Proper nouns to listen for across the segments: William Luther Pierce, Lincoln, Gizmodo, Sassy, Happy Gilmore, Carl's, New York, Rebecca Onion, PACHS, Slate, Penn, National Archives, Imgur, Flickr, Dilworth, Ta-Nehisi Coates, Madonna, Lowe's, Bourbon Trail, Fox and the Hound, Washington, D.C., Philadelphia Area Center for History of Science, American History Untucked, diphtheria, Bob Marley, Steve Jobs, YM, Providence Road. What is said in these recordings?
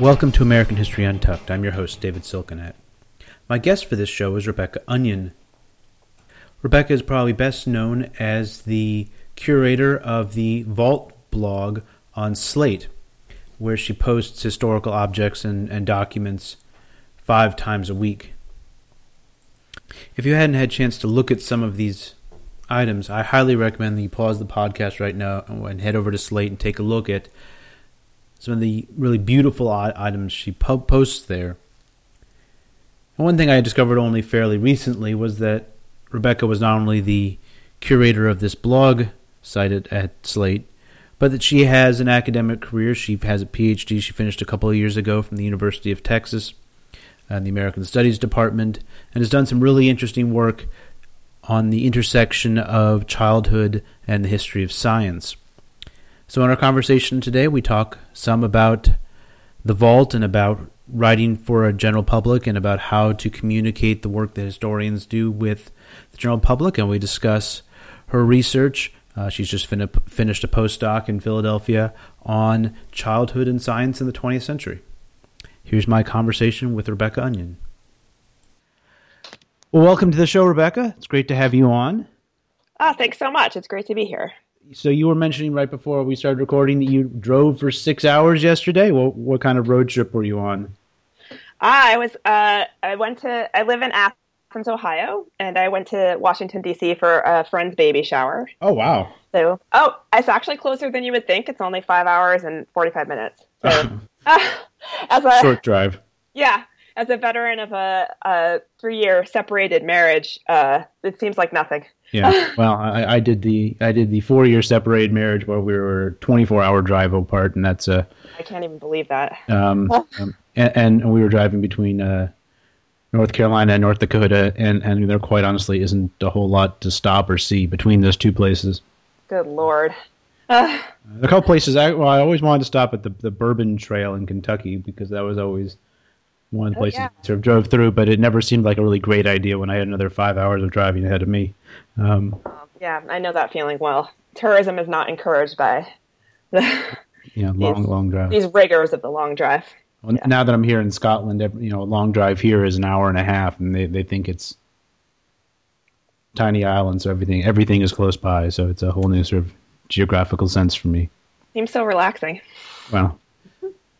Welcome to American History Untucked. I'm your host, David Silkenat. My guest for this show is Rebecca Onion. Rebecca is probably best known as the curator of the Vault blog on Slate, where she posts historical objects and documents 5 times a week. If you hadn't had a chance to look at some of these items, I highly recommend that you pause the podcast right now and head over to Slate and take a look at some of the really beautiful items she posts there. And one thing I discovered only fairly recently was that Rebecca was not only the curator of this blog site at Slate, but that she has an academic career. She has a PhD she finished a couple of years ago from the University of Texas and the American Studies Department, and has done some really interesting work on the intersection of childhood and the history of science. So in our conversation today, we talk some about the Vault and about writing for a general public and about how to communicate the work that historians do with the general public, and we discuss her research. She's just finished a postdoc in Philadelphia on childhood and science in the 20th century. Here's my conversation with Rebecca Onion. Well, welcome to the show, Rebecca. It's great to have you on. Oh, thanks so much. It's great to be here. So you were mentioning right before we started recording that you drove for 6 hours yesterday. Well, what kind of road trip were you on? I live in Athens, Ohio, and I went to Washington, D.C. for a friend's baby shower. Oh, wow. So, it's actually closer than you would think. It's only 5 hours and 45 minutes. So, short drive. Yeah. As a veteran of a 3-year separated marriage, it seems like nothing. Yeah. Well, I did the 4-year separated marriage where we were 24-hour drive apart, and that's a... I can't even believe that. And we were driving between... North Carolina and North Dakota, and there quite honestly isn't a whole lot to stop or see between those two places. Good Lord. A couple places, I always wanted to stop at the Bourbon Trail in Kentucky because that was always one of the places I sort of drove through, but it never seemed like a really great idea when I had another 5 hours of driving ahead of me. Yeah, I know that feeling well. Tourism is not encouraged by long drive. These rigors of the long drive. Well, yeah. Now that I'm here in Scotland, a long drive here is an hour and a half, and they think it's tiny islands, so everything is close by, so it's a whole new sort of geographical sense for me. Seems so relaxing. Well,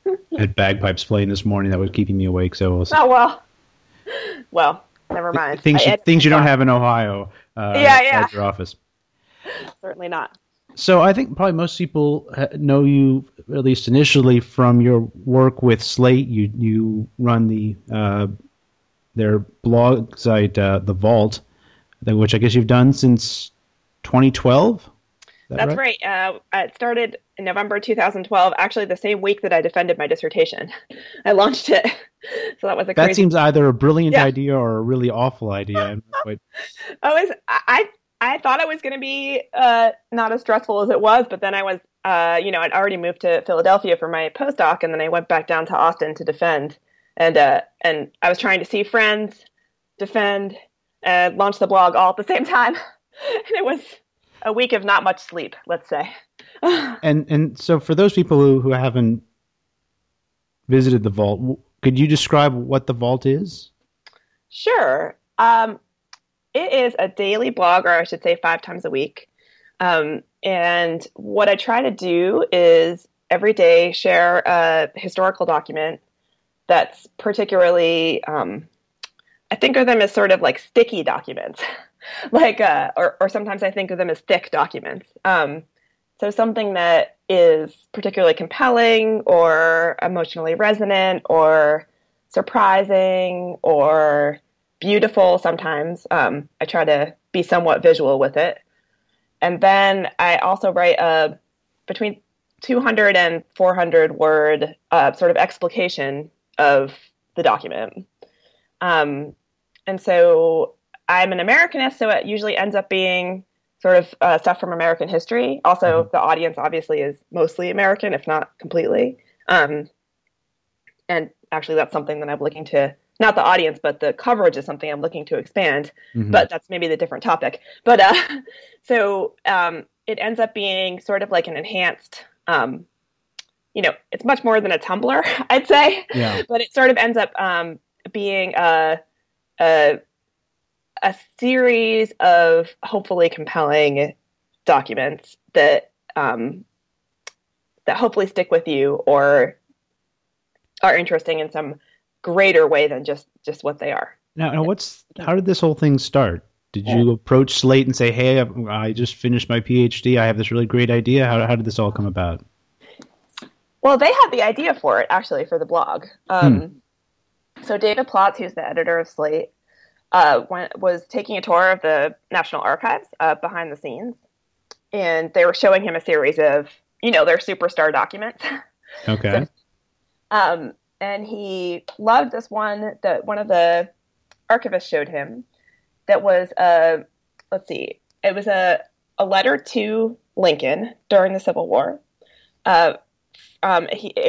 I had bagpipes playing this morning that was keeping me awake, so... Well, never mind. Things you don't have in Ohio. At your office. Certainly not. So I think probably most people know you, at least initially, from your work with Slate. You run their blog site, The Vault, which I guess you've done since 2012? That's right. It started in November 2012, actually the same week that I defended my dissertation. I launched it. So that was a crazy... That seems either a brilliant idea or a really awful idea. I'm not quite... I thought it was going to be not as stressful as it was, but then I was, I'd already moved to Philadelphia for my postdoc, and then I went back down to Austin to defend, and I was trying to see friends, defend, and launch the blog all at the same time, and it was a week of not much sleep, let's say. And so for those people who haven't visited the Vault, could you describe what the Vault is? Sure. It is a daily blog, or I should say 5 times a week. And what I try to do is every day share a historical document that's particularly, I think of them as sort of like sticky documents, or sometimes I think of them as thick documents. So something that is particularly compelling or emotionally resonant or surprising or beautiful sometimes. I try to be somewhat visual with it. And then I also write a between 200 and 400 word sort of explication of the document. And so I'm an Americanist, so it usually ends up being sort of stuff from American history. Also, the audience obviously is mostly American, if not completely. And actually, that's something that I'm looking to... Not the audience, but the coverage is something I'm looking to expand, but that's maybe the different topic. But it ends up being sort of like an enhanced you know, it's much more than a Tumblr, I'd say. Yeah. But it sort of ends up being a series of hopefully compelling documents that that hopefully stick with you or are interesting in some greater way than just what they are. Now how did this whole thing start? Did you approach Slate and say, hey, I just finished my PhD. I have this really great idea. How did this all come about? Well, they had the idea for it, actually, for the blog. So David Plotz, who's the editor of Slate, was taking a tour of the National Archives behind the scenes. And they were showing him a series of, you know, their superstar documents. Okay. And he loved this one that one of the archivists showed him. That was a letter to Lincoln during the Civil War. It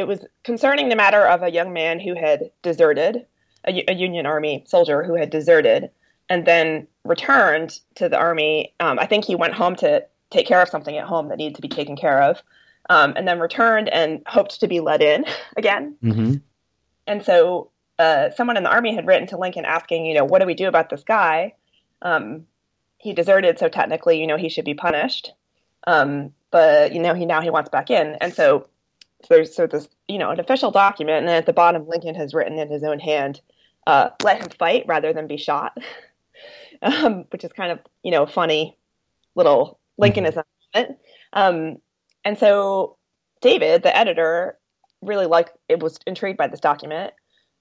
was concerning the matter of a young man who had deserted, a Union Army soldier who had deserted and then returned to the Army. I think he went home to take care of something at home that needed to be taken care of, and then returned and hoped to be let in again. Mm-hmm. And so someone in the Army had written to Lincoln asking, you know, what do we do about this guy? He deserted, so technically, you know, he should be punished. But, you know, he wants back in. And so there's sort of this, you know, an official document. And then at the bottom, Lincoln has written in his own hand, let him fight rather than be shot, which is kind of, you know, funny little Lincolnism. And so David, the editor, really was intrigued by this document.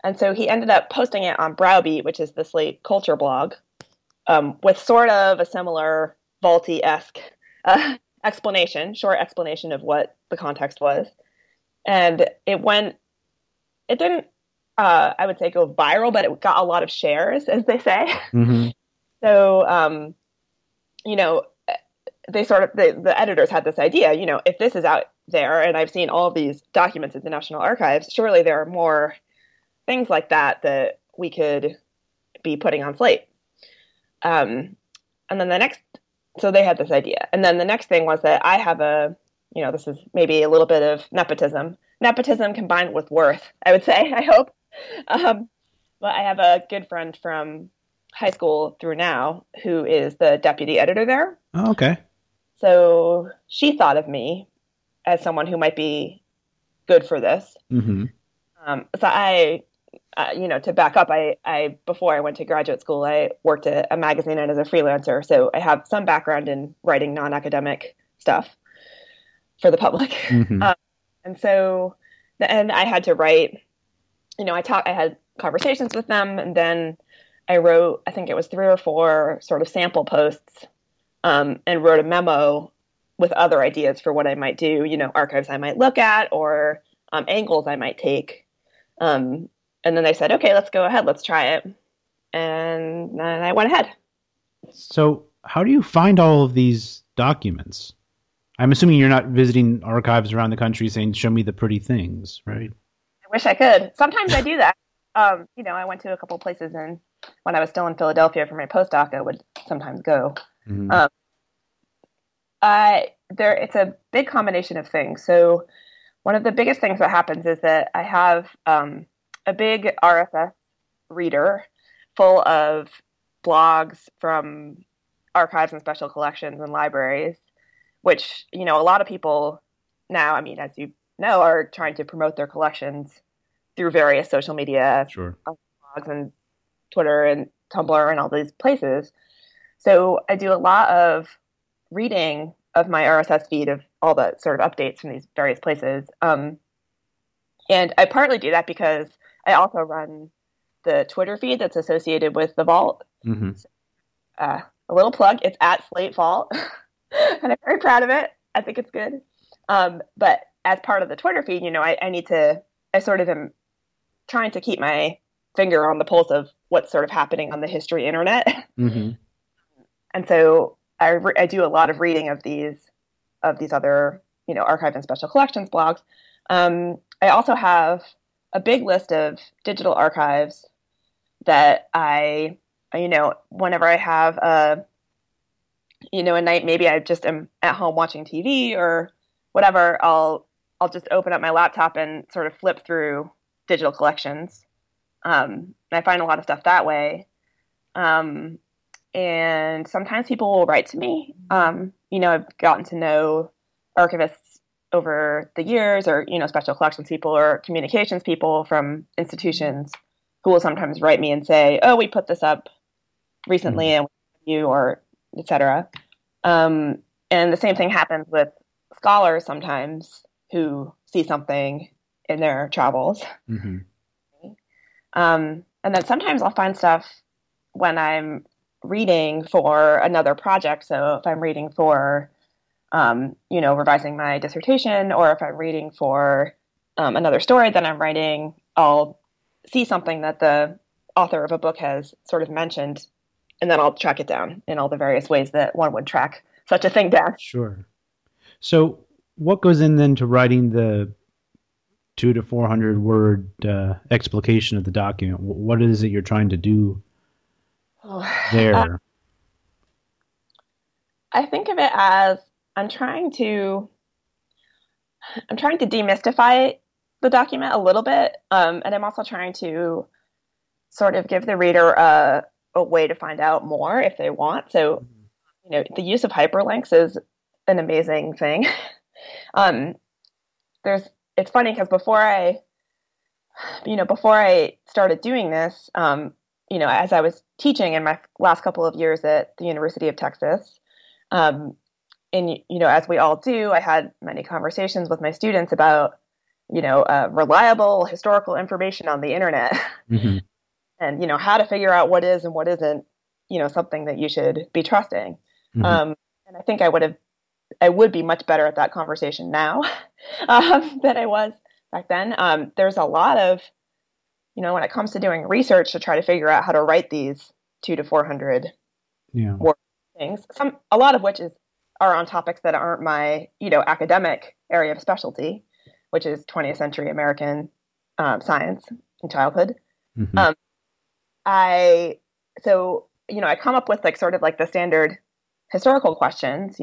And so he ended up posting it on Browbeat, which is the Slate culture blog. With sort of a similar Vault-esque short explanation of what the context was. And it didn't, I would say, go viral, but it got a lot of shares, as they say. Mm-hmm. So, you know, the editors had this idea, you know, if this is out there and I've seen all of these documents at the National Archives, surely there are more things like that we could be putting on Slate. And then so they had this idea. And then the next thing was that I have you know, this is maybe a little bit of nepotism combined with worth, I would say, I hope. But I have a good friend from high school through now who is the deputy editor there. Oh, okay. So she thought of me as someone who might be good for this. Mm-hmm. So you know, to back up, I before I went to graduate school, I worked at a magazine and as a freelancer, so I have some background in writing non-academic stuff for the public. Mm-hmm. And I had to write, you know, I had conversations with them, and then I wrote, I think it was 3 or 4 sort of sample posts, and wrote a memo with other ideas for what I might do, you know, archives I might look at or angles I might take. And then they said, okay, let's go ahead. Let's try it. And then I went ahead. So how do you find all of these documents? I'm assuming you're not visiting archives around the country saying, show me the pretty things, right? I wish I could. Sometimes I do that. You know, I went to a couple places, and when I was still in Philadelphia for my postdoc, I would sometimes go. Mm-hmm. It's a big combination of things. So one of the biggest things that happens is that I have a big RSS reader full of blogs from archives and special collections and libraries, which, you know, a lot of people now, I mean, as you know, are trying to promote their collections through various social media, sure, blogs and Twitter and Tumblr and all these places. So I do a lot of reading of my RSS feed of all the sort of updates from these various places. And I partly do that because I also run the Twitter feed that's associated with the Vault. Mm-hmm. So, a little plug, it's at Slate Vault, and I'm very proud of it. I think it's good. But as part of the Twitter feed, you know, I sort of am trying to keep my finger on the pulse of what's sort of happening on the history internet. Mm-hmm. And so I do a lot of reading of these other, you know, archive and special collections blogs. I also have a big list of digital archives that I, you know, whenever I have a night, maybe I just am at home watching TV or whatever, I'll I'll just open up my laptop and sort of flip through digital collections. And I find a lot of stuff that way. And sometimes people will write to me. I've gotten to know archivists over the years, or, special collections people or communications people from institutions who will sometimes write me and say, oh, we put this up recently and you, or et cetera. And the same thing happens with scholars sometimes who see something in their travels. Mm-hmm. And then sometimes I'll find stuff when I'm reading for another project. So if I'm reading for, revising my dissertation, or if I'm reading for another story that I'm writing, I'll see something that the author of a book has sort of mentioned, and then I'll track it down in all the various ways that one would track such a thing down. Sure. So what goes in then to writing the 200 to 400 word explication of the document? What is it you're trying to do there? I think of it as I'm trying to demystify the document a little bit, and I'm also trying to sort of give the reader a way to find out more if they want. So, the use of hyperlinks is an amazing thing. It's funny because before I started doing this, as I was teaching in my last couple of years at the University of Texas, and as we all do, I had many conversations with my students about, reliable historical information on the internet, mm-hmm. and how to figure out what is and what isn't, something that you should be trusting. Mm-hmm. And I think I would be much better at that conversation now than I was back then. There's a lot of, when it comes to doing research, to try to figure out how to write these 200 to 400 word things. A lot of which are on topics that aren't my, academic area of specialty, which is 20th century American science and childhood. Mm-hmm. I come up with sort of the standard historical questions,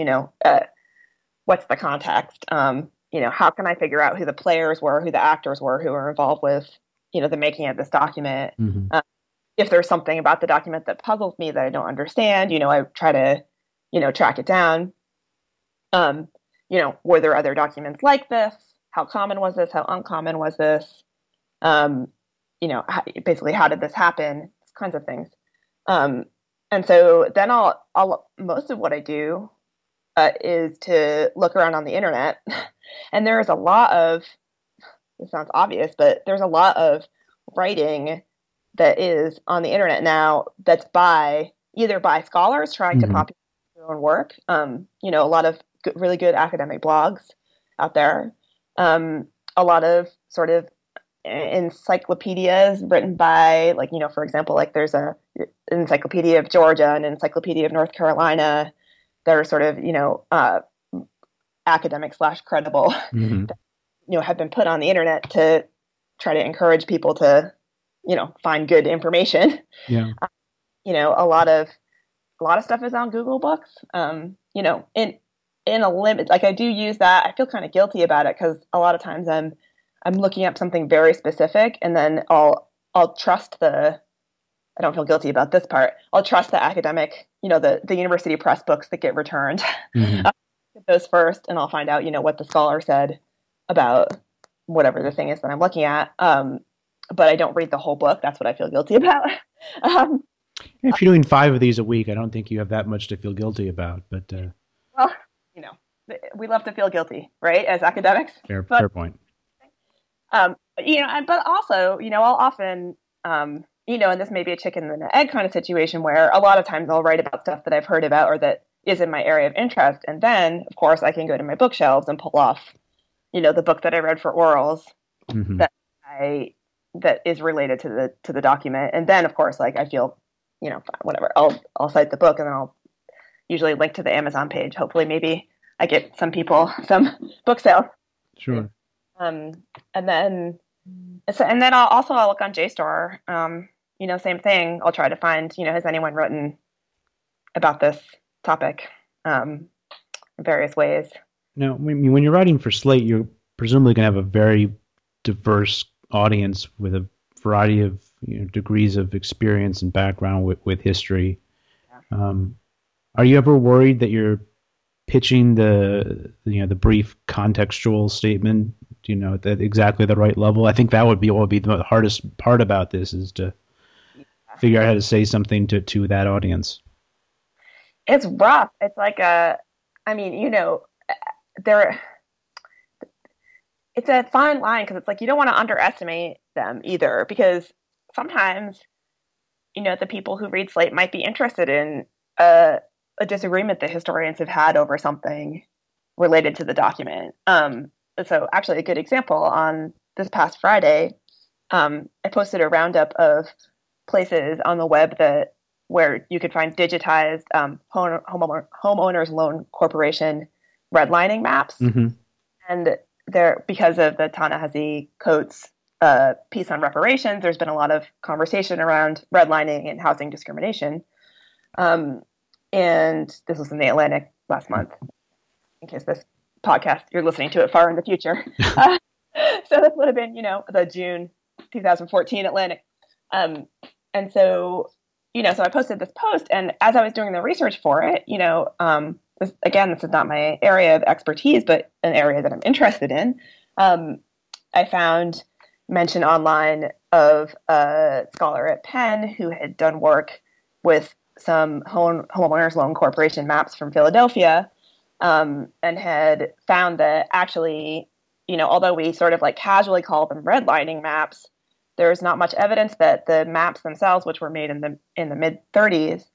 what's the context? How can I figure out who the players were, who the actors were, who were involved with, the making of this document? Mm-hmm. If there's something about the document that puzzles me that I don't understand, I try to, track it down. Were there other documents like this? How common was this? How uncommon was this? Basically, how did this happen? These kinds of things. And so then I'll most of what I do is to look around on the internet. And there is a lot of, it sounds obvious, but there's a lot of writing that is on the internet now that's either by scholars trying mm-hmm. to copy their own work. A lot of really good academic blogs out there. A lot of sort of encyclopedias written by, for example, there's an Encyclopedia of Georgia and an Encyclopedia of North Carolina that are sort of, academic / credible, mm-hmm. that, have been put on the internet to try to encourage people to, find good information. Yeah. A lot of stuff is on Google Books. In a limit, I do use that. I feel kind of guilty about it because a lot of times I'm looking up something very specific, and then I'll trust I don't feel guilty about this part. I'll trust the academic, the university press books that get returned. Mm-hmm. Those first, and I'll find out, what the scholar said about whatever the thing is that I'm looking at. But I don't read the whole book. That's what I feel guilty about. If you're doing 5 of these a week, I don't think you have that much to feel guilty about. But well, we love to feel guilty, right? As academics. Fair point. But also, I'll often, and this may be a chicken and an egg kind of situation where a lot of times I'll write about stuff that I've heard about or that is in my area of interest. And then, of course, I can go to my bookshelves and pull off, the book that I read for orals mm-hmm. that is related to the document. And then, of course, I feel, whatever, I'll cite the book, and then I'll usually link to the Amazon page. Hopefully, maybe I get some book sales. Sure. And then I'll look on JSTOR, same thing. I'll try to find, has anyone written about this topic, in various ways. Now, when you're writing for Slate, you're presumably going to have a very diverse audience with a variety of degrees of experience and background with history. Yeah. Are you ever worried that you're pitching the brief contextual statement, at exactly the right level? I think that would be what would be the hardest part about this, is to figure out how to say something to that audience. It's rough. It's like it's a fine line, because it's like you don't want to underestimate them either, because sometimes, the people who read Slate might be interested in a disagreement that historians have had over something related to the document. So actually a good example, on this past Friday, I posted a roundup of places on the web where you could find digitized homeowners loan corporation redlining maps. Mm-hmm. And there, because of the Ta-Nehisi Coates piece on reparations, there's been a lot of conversation around redlining and housing discrimination. And this was in the Atlantic last month, in case this podcast, you're listening to it far in the future. So this would have been, the June 2014 Atlantic. And so, so I posted this post, and as I was doing the research for it, this is not my area of expertise, but an area that I'm interested in. I found mention online of a scholar at Penn who had done work with some homeowners loan corporation maps from Philadelphia, and had found that actually, although we sort of casually call them redlining maps, there's not much evidence that the maps themselves, which were made in the mid-30s,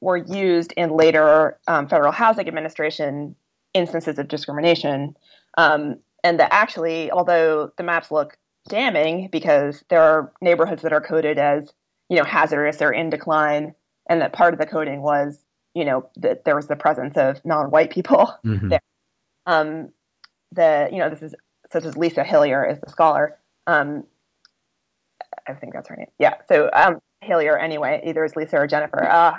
were used in later Federal Housing Administration instances of discrimination. And that actually, although the maps look damning because there are neighborhoods that are coded as, hazardous or in decline, and that part of the coding was, that there was the presence of non-white people there. This is such as Lisa Hillier is the scholar. I think that's her name. Yeah. So, Hillier anyway, either it's Lisa or Jennifer.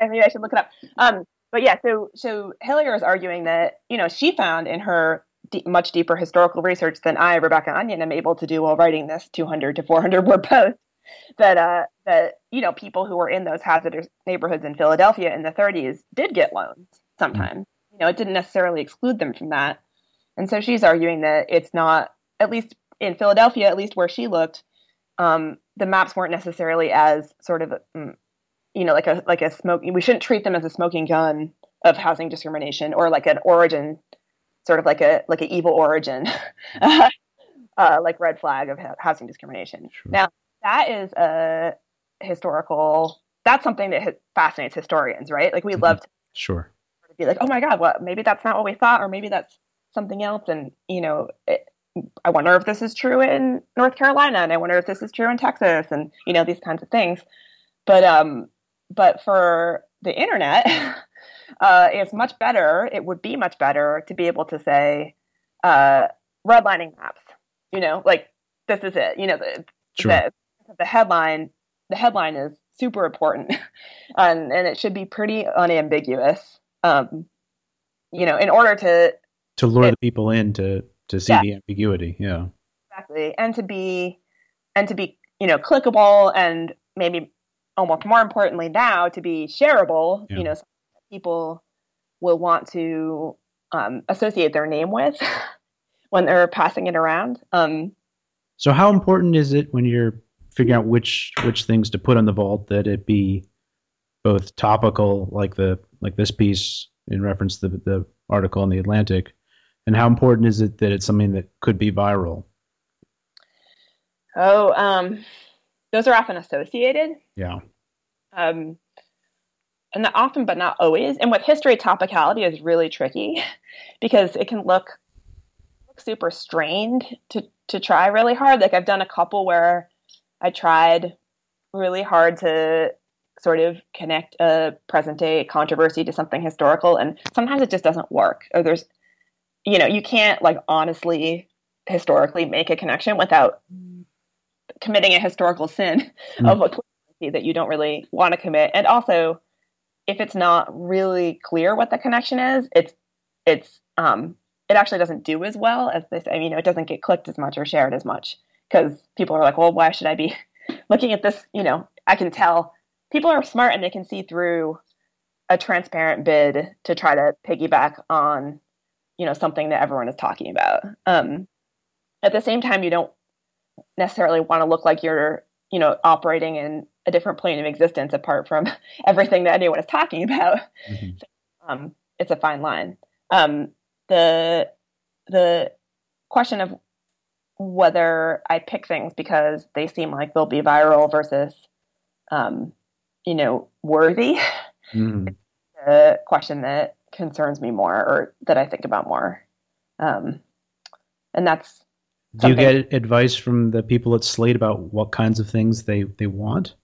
Maybe I should look it up. But yeah, so Hillier is arguing that, she found in her much deeper historical research than I, Rebecca Onion, am able to do while writing this 200 to 400 word post, that people who were in those hazardous neighborhoods in Philadelphia in the 30s did get loans sometimes. Mm-hmm. It didn't necessarily exclude them from that. And so she's arguing that it's not, at least in Philadelphia, at least where she looked, the maps weren't necessarily as sort of, like a smoke. We shouldn't treat them as a smoking gun of housing discrimination, or like an origin, sort of like an evil origin, like red flag of housing discrimination. Sure. Now that is a historical. That's something that fascinates historians, right? Like we love to be like, oh my God, well, maybe that's not what we thought, or maybe that's something else, and I wonder if this is true in North Carolina, and I wonder if this is true in Texas, and these kinds of things. But for the internet, it's much better. It would be much better to be able to say redlining maps. This is it. The headline. The headline is super important, and it should be pretty unambiguous. In order to lure the people in to see the ambiguity. Yeah, exactly. And to be, clickable, and maybe almost more importantly now to be shareable, so people will want to associate their name with when they're passing it around. So how important is it when you're figuring out which things to put on the vault that it be both topical, like this piece in reference to the article in the Atlantic, and how important is it that it's something that could be viral? Oh, those are often associated. Yeah. And not often, but not always. And with history, topicality is really tricky because it can look super strained to try really hard. Like I've done a couple where I tried really hard to sort of connect a present day controversy to something historical. And sometimes it just doesn't work, or there's, you can't honestly historically make a connection without committing a historical sin of a controversy that you don't really want to commit. And also, if it's not really clear what the connection is, it's it actually doesn't do as well as this. I mean, it doesn't get clicked as much or shared as much because people are like, well, why should I be looking at this? You know, I can tell people are smart and they can see through a transparent bid to try to piggyback on, you know, something that everyone is talking about. At the same time, you don't necessarily want to look like you're, you know, operating in a different plane of existence apart from everything that anyone is talking about. Mm-hmm. So, it's a fine line. The question of whether I pick things because they seem like they'll be viral versus, you know, worthy, is the question that concerns me more or that I think about more. And that's something. Do you get advice from the people at Slate about what kinds of things they want?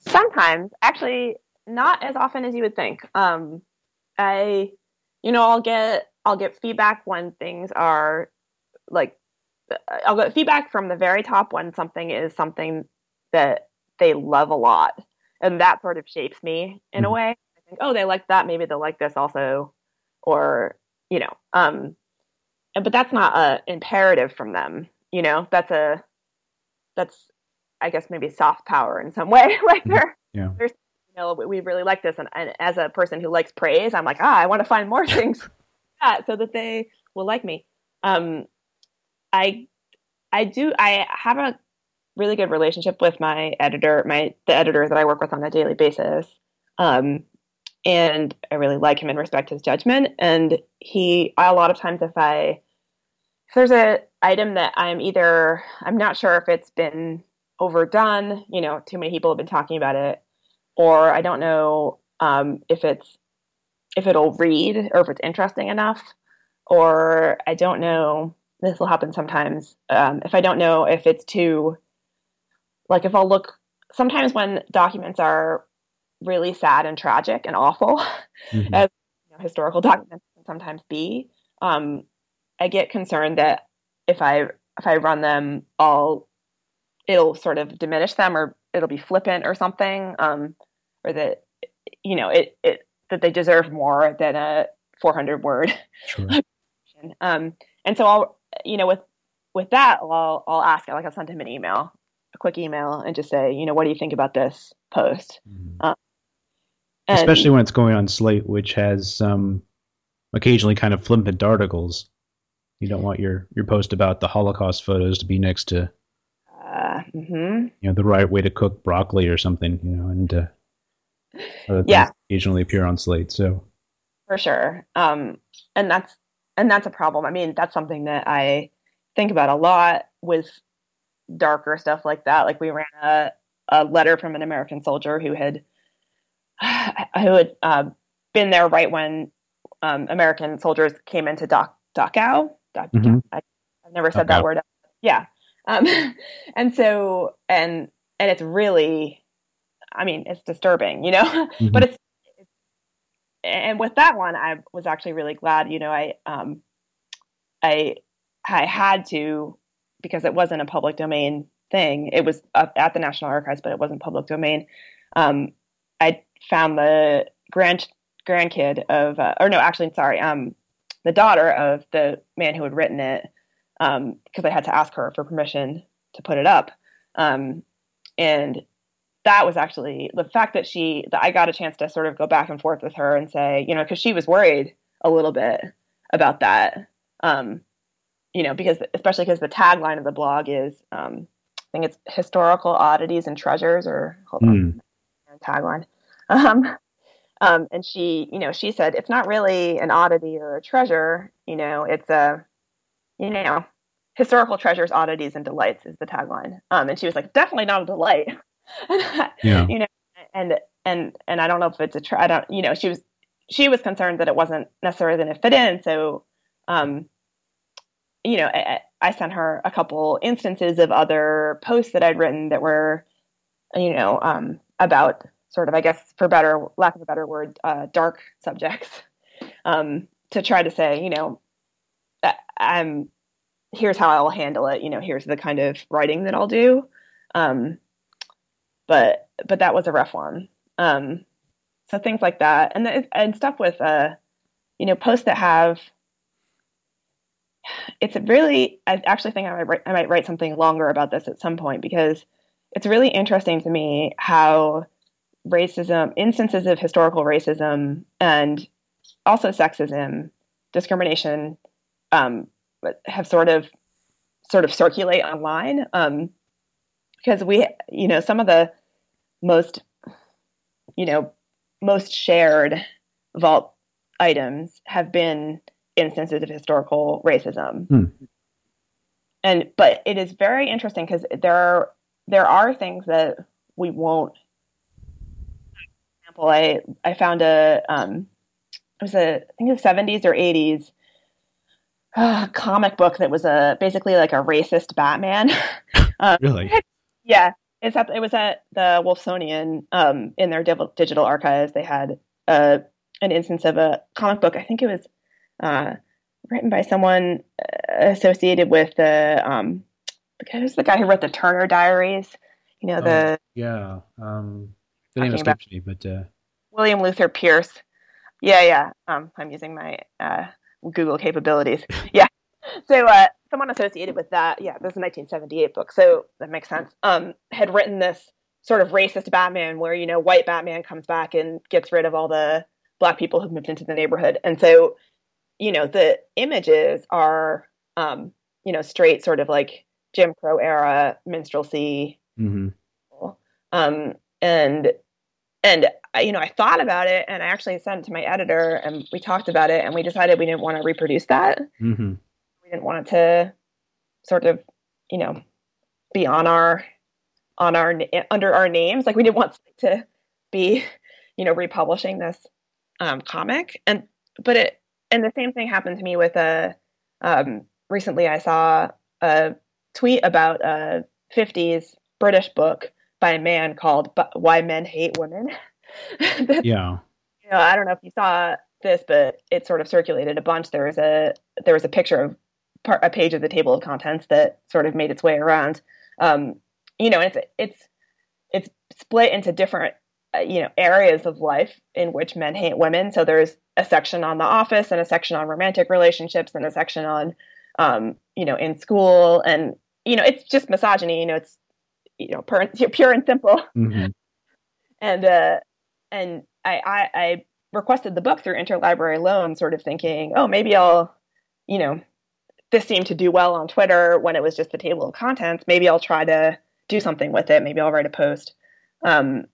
Sometimes, actually, not as often as you would think. I'll get feedback when things are like, I'll get feedback from the very top when something is something that they love a lot. And that sort of shapes me in a way. I think, oh, they like that. Maybe they'll like this also. Or, you know, but that's not an imperative from them. You know, that's I guess maybe soft power in some way. Like they're you know, we really like this. And as a person who likes praise, I'm like, I want to find more things like that so that they will like me. I have a really good relationship with my editor, the editor that I work with on a daily basis. And I really like him and respect his judgment. And a lot of times if there's an item that I'm not sure if it's been overdone, you know, too many people have been talking about it, or I don't know if it'll read or if it's interesting enough, or I don't know, this will happen sometimes, if I don't know if it's too, like if I'll look, sometimes when documents are really sad and tragic and awful, as you know, historical documents can sometimes be, I get concerned that if I run them, it'll sort of diminish them, or it'll be flippant or something, or that, you know, that they deserve more than a 400 word. Sure. And so I'll, you know, with that, I'll ask, like I'll send him a quick email and just say, you know, what do you think about this post? Especially when it's going on Slate, which has occasionally kind of flippant articles. You don't want your post about the Holocaust photos to be next to, you know, the right way to cook broccoli or something, you know, and occasionally appear on Slate. So for sure. And that's a problem. I mean, that's something that I think about a lot with darker stuff like that. Like we ran a letter from an American soldier who had been there right when American soldiers came into Dachau. I've never said that word. Yeah. And it's really, I mean, it's disturbing, you know, but it's, and with that one, I was actually really glad, you know, I had to, because it wasn't a public domain thing. It was up at the National Archives, but it wasn't public domain. I found the grandkid of, the daughter of the man who had written it, because I had to ask her for permission to put it up. And that was actually the fact that I got a chance to sort of go back and forth with her and say, you know, because she was worried a little bit about that. You know, because the tagline of the blog is, I think it's historical oddities and treasures, or tagline. And she, you know, she said, it's not really an oddity or a treasure, you know, it's a, you know, historical treasures, oddities, and delights is the tagline. And she was like, definitely not a delight. You know, and I don't know if it's I don't, you know, she was concerned that it wasn't necessarily going to fit in. So, you know, I sent her a couple instances of other posts that I'd written that were, you know, about sort of, I guess, lack of a better word, dark subjects, to try to say, you know, here's how I'll handle it. You know, here's the kind of writing that I'll do. But that was a rough one. So things like that, and stuff with, you know, posts that have it's a really, I actually think I might write something longer about this at some point, because it's really interesting to me how racism, instances of historical racism and also sexism, discrimination, have sort of circulate online. Because we, you know, some of the most, you know, most shared Vault items have been instances of historical racism. But it is very interesting because there are things that we won't. For example, I found I think it was 70s or 80s comic book that was basically like a racist Batman. Really? Yeah. It was at the Wolfsonian, in their digital archives. They had an instance of a comic book. I think it was written by someone associated with who's the guy who wrote the Turner Diaries? You know, the name escapes me, but William Luther Pierce. Yeah, yeah. I'm using my Google capabilities. Yeah. So someone associated with that, yeah, this is a 1978 book, so that makes sense, had written this sort of racist Batman where, you know, white Batman comes back and gets rid of all the black people who've moved into the neighborhood. And so, you know, the images are, you know, straight sort of like Jim Crow era minstrelsy. Mm-hmm. And you know, I thought about it, and I actually sent it to my editor, and we talked about it, and we decided we didn't want to reproduce that. Mm-hmm. We didn't want it to sort of, you know, be under our names. Like, we didn't want to be, you know, republishing this comic. And the same thing happened to me with recently I saw a tweet about a 50s British book by a man called Why Men Hate Women. Yeah. You know, I don't know if you saw this, but it sort of circulated a bunch. There was a picture of a page of the table of contents that sort of made its way around. You know, it's split into different, you know, areas of life in which men hate women. So there's a section on The Office, and a section on romantic relationships, and a section on, you know, in school, and, you know, it's just misogyny. You know, it's, you know, pure and simple. Mm-hmm. And I requested the book through interlibrary loan, sort of thinking, oh, maybe I'll, you know, this seemed to do well on Twitter when it was just the table of contents. Maybe I'll try to do something with it. Maybe I'll write a post. And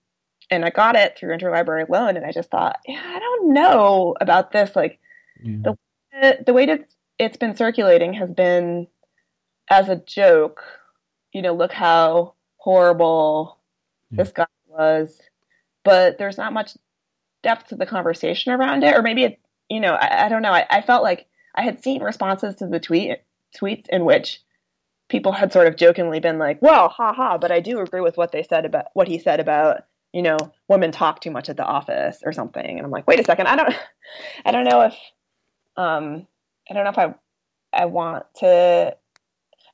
I got it through interlibrary loan, and I just thought, yeah, I don't know about this. Like, the way that it's been circulating has been as a joke. You know, look how horrible this guy was, but there's not much depth to the conversation around it. Or maybe it, you know, I don't know. I felt like I had seen responses to the tweets in which people had sort of jokingly been like, well, haha, but I do agree with what they said about what he said about, you know, women talk too much at the office or something. And I'm like, wait a second. I don't know if I want to,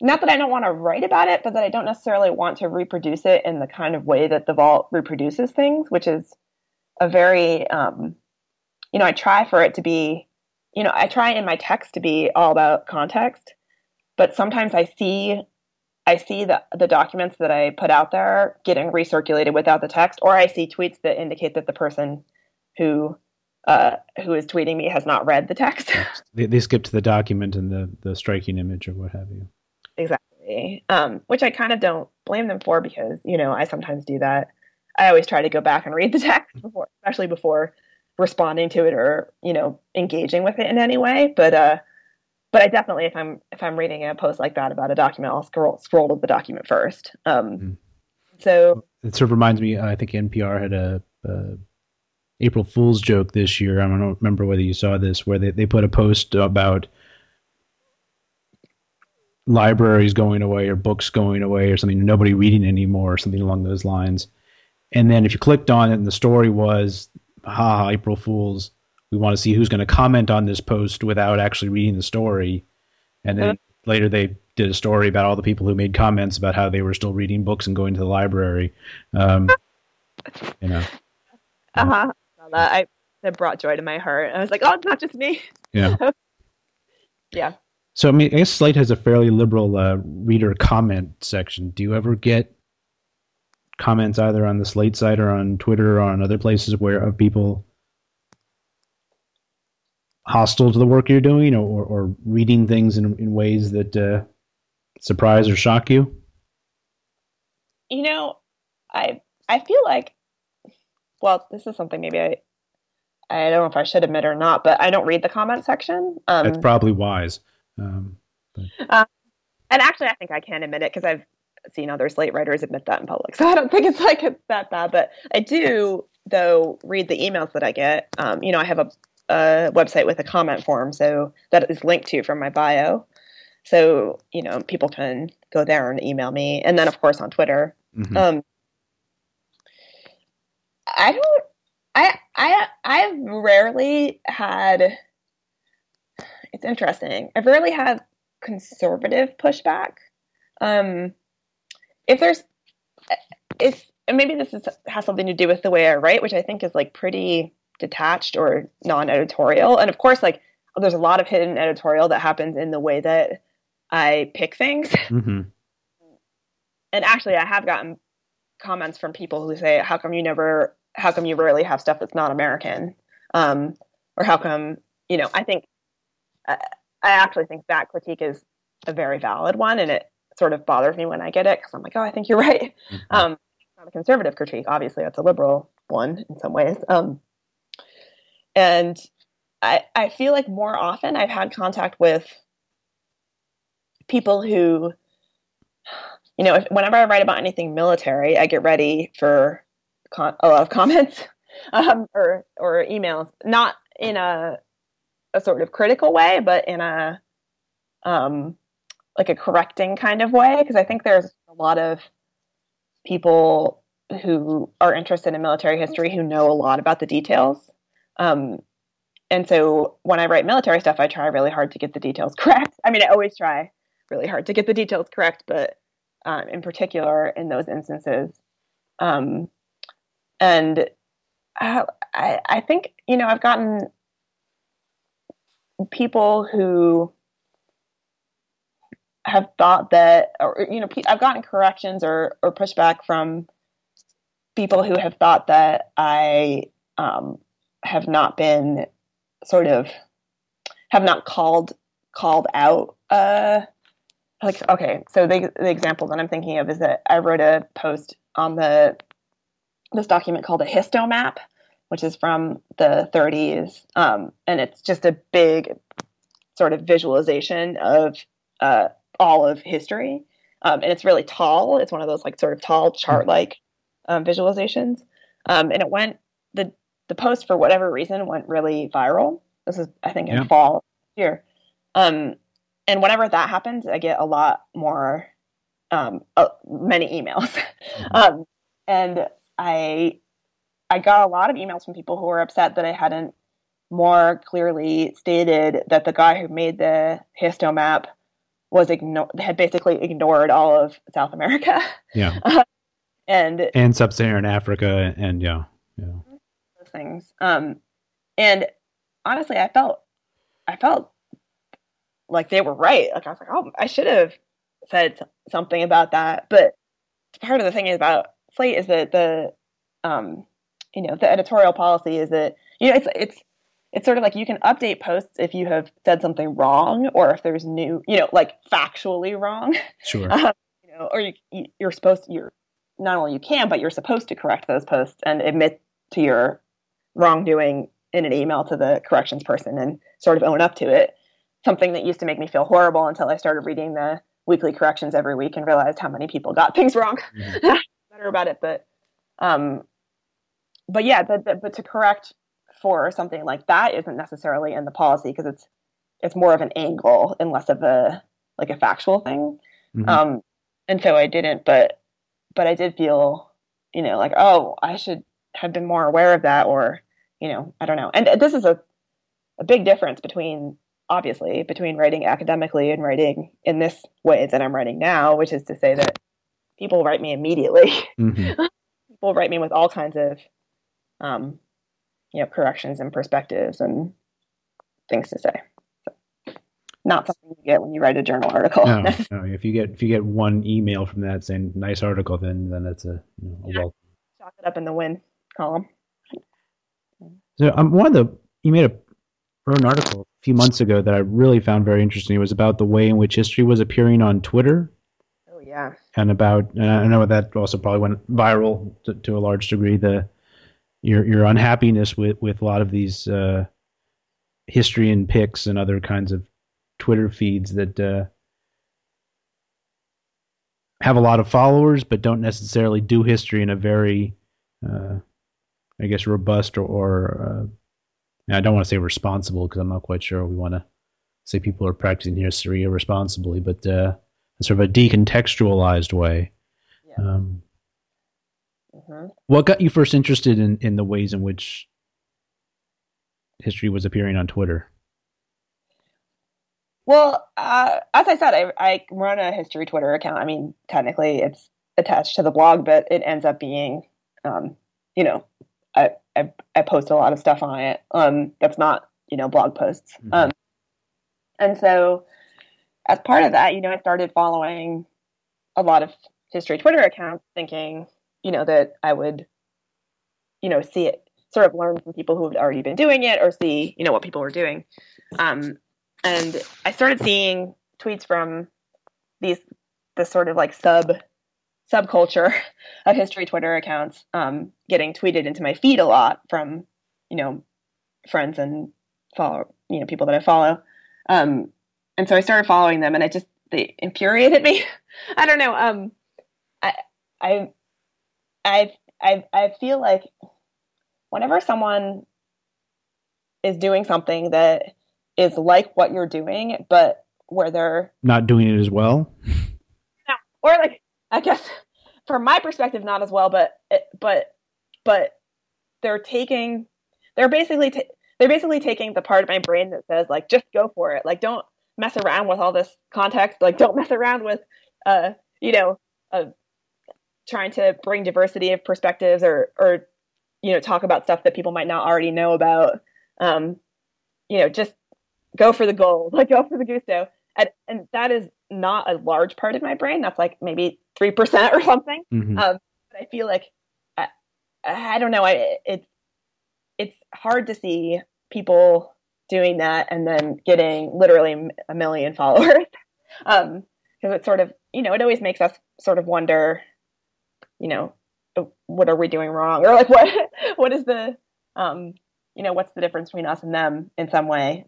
not that I don't want to write about it, but that I don't necessarily want to reproduce it in the kind of way that the Vault reproduces things, which is a very, you know, I try for it to be, you know, I try in my text to be all about context, but sometimes I see the documents that I put out there getting recirculated without the text, or I see tweets that indicate that the person who is tweeting me has not read the text. They skipped the document and the striking image or what have you. Exactly. Which I kind of don't blame them for, because, you know, I sometimes do that. I always try to go back and read the text before, especially before responding to it or, you know, engaging with it in any way. But I definitely, if I'm reading a post like that about a document, I'll scroll to the document first. So it sort of reminds me, I think NPR had a April Fool's joke this year. I don't remember whether you saw this, where they put a post about libraries going away or books going away or something, nobody reading anymore or something along those lines. And then if you clicked on it and the story was, ha, April Fools, we want to see who's going to comment on this post without actually reading the story. And then later they did a story about all the people who made comments about how they were still reading books and going to the library. You know. Uh-huh. That brought joy to my heart. I was like, oh, it's not just me. Yeah. Yeah. So, I mean, I guess Slate has a fairly liberal reader comment section. Do you ever get comments either on the Slate site or on Twitter or on other places where of people hostile to the work you're doing or reading things in ways that surprise or shock you? You know, I feel like, well, this is something maybe I don't know if I should admit or not, but I don't read the comment section. That's probably wise. And actually, I think I can admit it because I've seen other Slate writers admit that in public. So I don't think it's like it's that bad. But I do, though, read the emails that I get. You know, I have a website with a comment form, so that is linked to from my bio. So, you know, people can go there and email me. And then, of course, on Twitter. Mm-hmm. I've rarely had. It's interesting. I've rarely had conservative pushback. Maybe this has something to do with the way I write, which I think is like pretty detached or non-editorial. And of course, like there's a lot of hidden editorial that happens in the way that I pick things. Mm-hmm. And actually, I have gotten comments from people who say, how come you rarely have stuff that's not American? Or how come, you know, I actually think that critique is a very valid one, and it sort of bothers me when I get it because I'm like, oh, I think you're right. Mm-hmm. It's not a conservative critique. Obviously, it's a liberal one in some ways. And I feel like more often I've had contact with people who, you know, whenever I write about anything military, I get ready for a lot of comments or emails, not in a sort of critical way, but in a, like a correcting kind of way. Because I think there's a lot of people who are interested in military history who know a lot about the details. And so when I write military stuff, I try really hard to get the details correct. I mean, I always try really hard to get the details correct, but in particular in those instances. And I think, you know, I've gotten people who have thought that, or, you know, I've gotten corrections or pushback from people who have thought that I have not been sort of, have not called out, like, okay. So the example that I'm thinking of is that I wrote a post on this document called a histo map, which is from the 1930s. And it's just a big sort of visualization of all of history. And it's really tall. It's one of those like sort of tall chart-like visualizations. And it went, the post for whatever reason went really viral. This is, I think, in fall here. And whenever that happens, I get a lot more, many emails. And I got a lot of emails from people who were upset that I hadn't more clearly stated that the guy who made the histo map had basically ignored all of South America. Yeah. And sub-Saharan Africa and those things. And honestly, I felt like they were right. Like I was like, oh, I should have said something about that. But part of the thing about Slate is that the editorial policy is that, you know, it's sort of like you can update posts if you have said something wrong or if there's new, you know, like factually wrong. Sure. You're supposed to correct those posts and admit to your wrongdoing in an email to the corrections person and sort of own up to it. Something that used to make me feel horrible until I started reading the weekly corrections every week and realized how many people got things wrong. Mm-hmm. Better about it, but to correct for something like that isn't necessarily in the policy because it's more of an angle and less of a factual thing. Mm-hmm. And so I didn't, but I did feel, you know, like, oh, I should have been more aware of that, or, you know, I don't know. And this is a big difference between writing academically and writing in this way that I'm writing now, which is to say that people write me immediately. Mm-hmm. People write me with all kinds of, corrections and perspectives and things to say. So, not something you get when you write a journal article. No, if you get one email from that saying nice article, then that's a well. Chalk it up in the win column. So you made an article a few months ago that I really found very interesting. It was about the way in which history was appearing on Twitter. Oh yeah. And I know that also probably went viral to a large degree. Your unhappiness with a lot of these history and pics and other kinds of Twitter feeds that have a lot of followers but don't necessarily do history in a very, robust or I don't want to say responsible because I'm not quite sure we want to say people are practicing history irresponsibly, but sort of a decontextualized way. Yeah. What got you first interested in the ways in which history was appearing on Twitter? Well, as I said, I run a history Twitter account. I mean, technically it's attached to the blog, but it ends up being, I post a lot of stuff on it. That's not, blog posts. Mm-hmm. And so as part of that, I started following a lot of history Twitter accounts thinking, that I would, see it, sort of learn from people who had already been doing it or see, what people were doing. And I started seeing tweets from this sort of like subculture of history Twitter accounts getting tweeted into my feed a lot from, friends and follow, people that I follow. And so I started following them and they infuriated me. I don't know. I feel like whenever someone is doing something that is like what you're doing, but where they're not doing it as well, I guess from my perspective, not as well, but they're basically taking the part of my brain that says like just go for it, like don't mess around with all this context, like don't mess around with trying to bring diversity of perspectives or, talk about stuff that people might not already know about, just go for the gold, like go for the gusto. And that is not a large part of my brain. That's like maybe 3% or something. Mm-hmm. But I feel like, I don't know. It's hard to see people doing that and then getting literally a million followers. Cause it's sort of, it always makes us sort of wonder, what are we doing wrong? Or like, what is the, what's the difference between us and them in some way?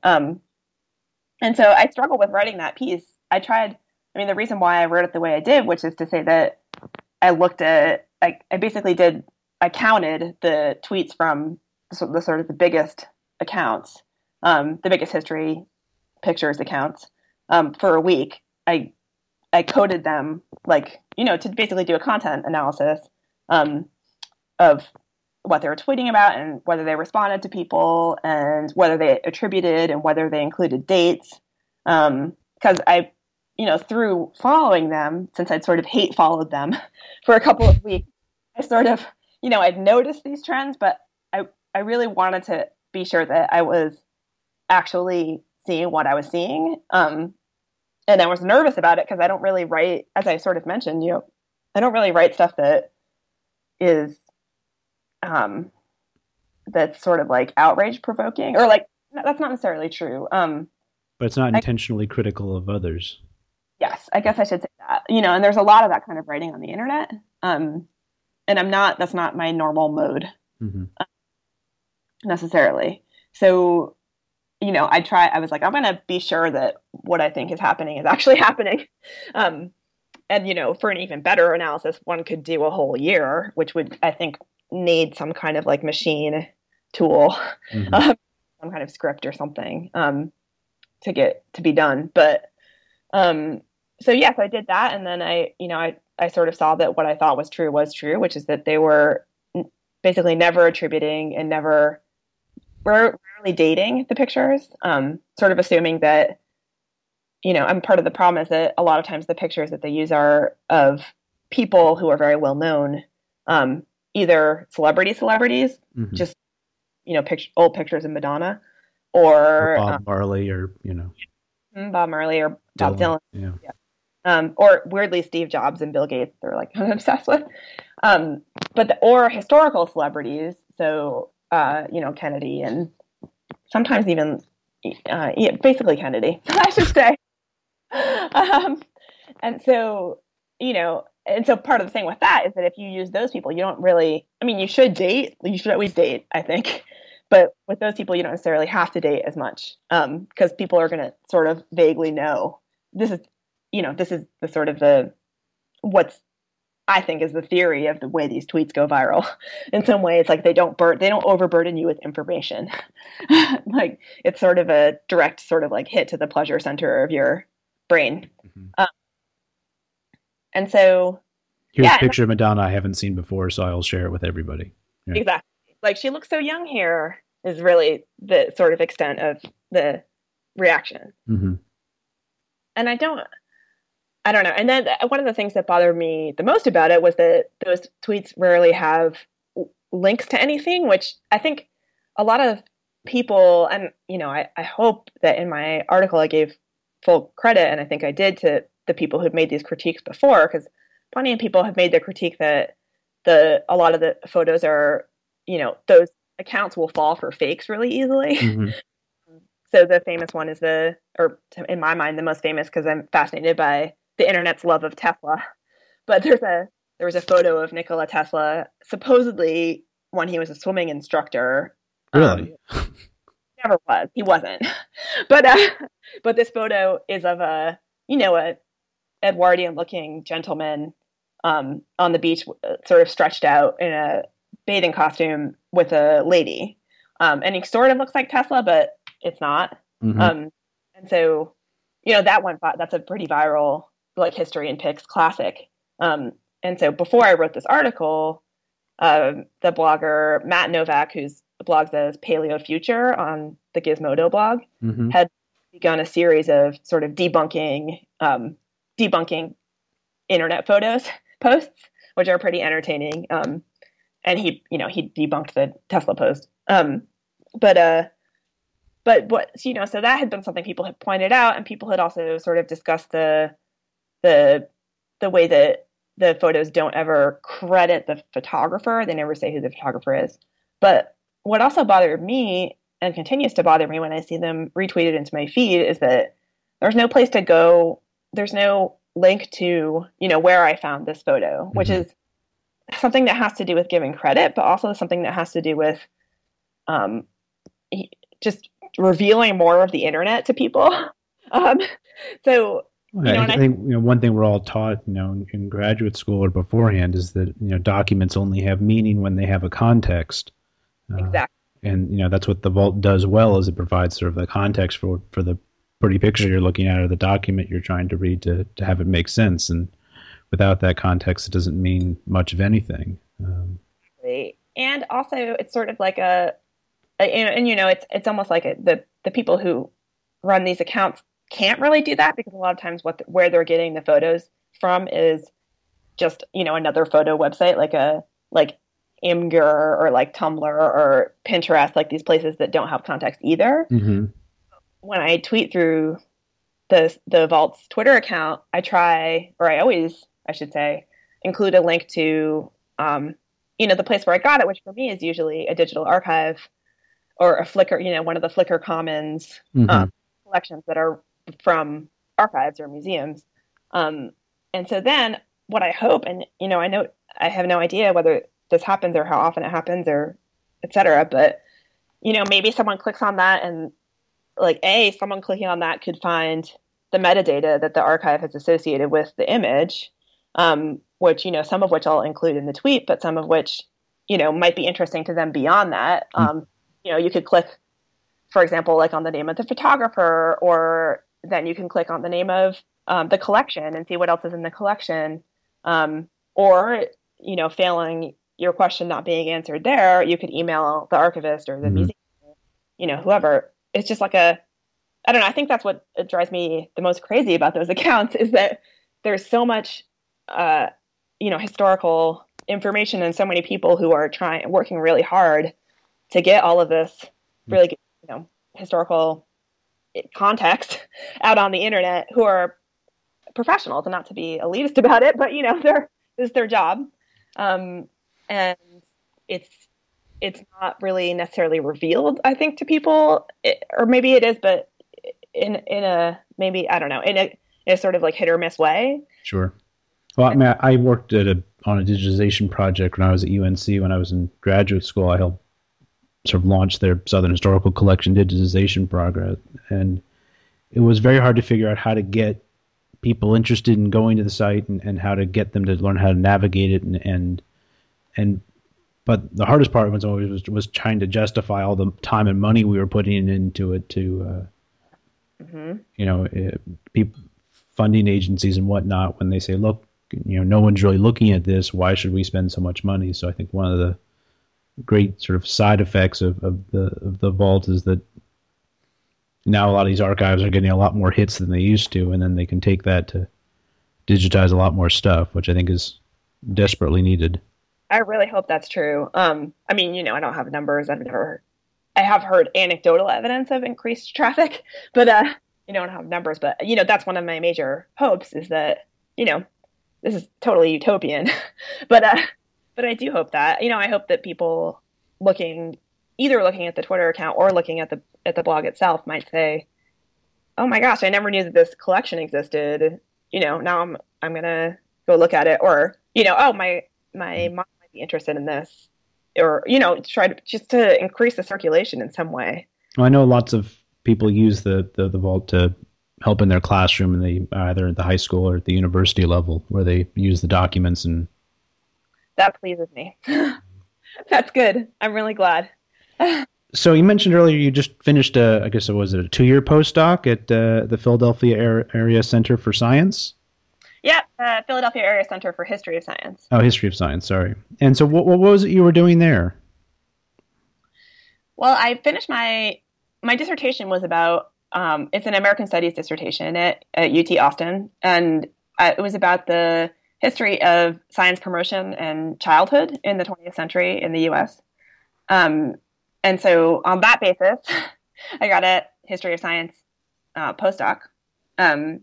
And so I struggled with writing that piece. The reason why I wrote it the way I did, which is to say that I looked at, I counted the tweets from the sort of the biggest accounts, the biggest history pictures accounts, for a week. I coded them like, to basically do a content analysis of what they were tweeting about and whether they responded to people and whether they attributed and whether they included dates. Because through following them, since I'd sort of hate followed them for a couple of weeks, I sort of, I'd noticed these trends, but I really wanted to be sure that I was actually seeing what I was seeing. And I was nervous about it because I don't really write, as I sort of mentioned, I don't really write stuff that is, that's sort of like outrage provoking or like, that's not necessarily true. But it's not intentionally critical of others. Yes, I guess I should say that, and there's a lot of that kind of writing on the internet. And that's not my normal mode necessarily. So, I was like, I'm going to be sure that what I think is happening is actually happening. And, for an even better analysis, one could do a whole year, which would, I think, need some kind of like machine tool, some kind of script or something, to be done. But, so yes, I did that. And then I sort of saw that what I thought was true, which is that they were basically never attributing and never, we're rarely dating the pictures, sort of assuming that, and part of the problem is that a lot of times the pictures that they use are of people who are very well known, either celebrities, just, old pictures of Madonna or Bob Marley or Bob Dylan. Yeah. Or weirdly, Steve Jobs and Bill Gates, they're like, I'm obsessed with. Or historical celebrities. So, Kennedy and sometimes even basically Kennedy, I should say. And so part of the thing with that is that if you use those people, you don't really, I mean, you should always date, I think. But with those people, you don't necessarily have to date as much because people are going to sort of vaguely know this is the sort of what's I think is the theory of the way these tweets go viral. In some way, it's like they don't overburden you with information. Like it's sort of a direct sort of like hit to the pleasure center of your brain. Mm-hmm. Here's a picture of Madonna I haven't seen before, so I'll share it with everybody. Yeah. Exactly. Like she looks so young here is really the sort of extent of the reaction. Mm-hmm. And I don't know. And then one of the things that bothered me the most about it was that those tweets rarely have links to anything, which I think a lot of people, and, I hope that in my article I gave full credit, and I think I did, to the people who've made these critiques before, because plenty of people have made the critique that a lot of the photos are, those accounts will fall for fakes really easily. Mm-hmm. So the famous one is in my mind, the most famous, because I'm fascinated by the internet's love of Tesla. But there was a photo of Nikola Tesla, supposedly when he was a swimming instructor. Really? Never was. He wasn't. But this photo is of a Edwardian looking gentleman on the beach, sort of stretched out in a bathing costume with a lady. And he sort of looks like Tesla, but it's not. Mm-hmm. That one, that's a pretty viral, like history and pics classic. And so before I wrote this article, the blogger Matt Novak, whose blog says Paleo Future on the Gizmodo blog, mm-hmm. had begun a series of sort of debunking internet posts, which are pretty entertaining. And he debunked the Tesla post. So that had been something people had pointed out, and people had also sort of discussed the way that the photos don't ever credit the photographer. They never say who the photographer is. But what also bothered me and continues to bother me when I see them retweeted into my feed is that there's no place to go. There's no link to, where I found this photo, mm-hmm. which is something that has to do with giving credit, but also something that has to do with just revealing more of the internet to people. I think one thing we're all taught, in graduate school or beforehand is that, documents only have meaning when they have a context. Exactly. And, that's what the Vault does well, is it provides sort of the context for the pretty picture you're looking at or the document you're trying to read to have it make sense. And without that context, it doesn't mean much of anything. And also it's sort of like it's almost like the people who run these accounts can't really do that, because a lot of times where they're getting the photos from is just, another photo website, like Imgur or like Tumblr or Pinterest, like these places that don't have context either. Mm-hmm. When I tweet through the Vault's Twitter account, I always include a link to, the place where I got it, which for me is usually a digital archive or a Flickr, one of the Flickr Commons mm-hmm. Collections that are from archives or museums. And so then what I hope, and, I know I have no idea whether this happens or how often it happens or et cetera, but, maybe someone clicks on that and someone clicking on that could find the metadata that the archive has associated with the image, which, some of which I'll include in the tweet, but some of which, might be interesting to them beyond that. You could click, for example, like on the name of the photographer, or then you can click on the name of the collection and see what else is in the collection. Failing your question not being answered there, you could email the archivist or the mm-hmm. museum, whoever. It's just like I don't know. I think that's what drives me the most crazy about those accounts, is that there's so much, historical information and so many people who are working really hard to get all of this really, historical context out on the internet who are professionals, and not to be elitist about it, but, you know, this is their job. And it's not really necessarily revealed, I think, to people, or maybe it is, but in a sort of like hit or miss way. Sure. Well, I mean, I worked on a digitization project when I was at UNC. When I was in graduate school, I helped sort of launch their Southern Historical Collection digitization program, and it was very hard to figure out how to get people interested in going to the site and how to get them to learn how to navigate it, and but the hardest part was always was trying to justify all the time and money we were putting into it to people, funding agencies and whatnot, when they say, look, you know, no one's really looking at this, why should we spend so much money? So I think one of the great sort of side effects of the vault is that now a lot of these archives are getting a lot more hits than they used to, and then they can take that to digitize a lot more stuff, which I think is desperately needed. I really hope that's true. I mean, you know, I don't have numbers. I have heard anecdotal evidence of increased traffic, but you know, I don't have numbers, but, you know, that's one of my major hopes, is that, you know, this is totally utopian, but I do hope that, you know, I hope that people either looking at the Twitter account or looking at the blog itself might say, oh my gosh, I never knew that this collection existed. You know, now I'm going to go look at it, or, you know, oh, my mom might be interested in this, or, you know, just to increase the circulation in some way. Well, I know lots of people use the vault to help in their classroom, and they either at the high school or at the university level, where they use the documents, and that pleases me. That's good. I'm really glad. So you mentioned earlier you just finished a 2-year postdoc at the Philadelphia Area Center for Science. Yeah, Philadelphia Area Center for History of Science. Oh, History of Science. Sorry. And so what was it you were doing there? Well, I finished my dissertation was about, it's an American Studies dissertation at UT Austin, and it was about the history of science promotion and childhood in the 20th century in the U.S. And so on that basis, I got a History of Science postdoc. And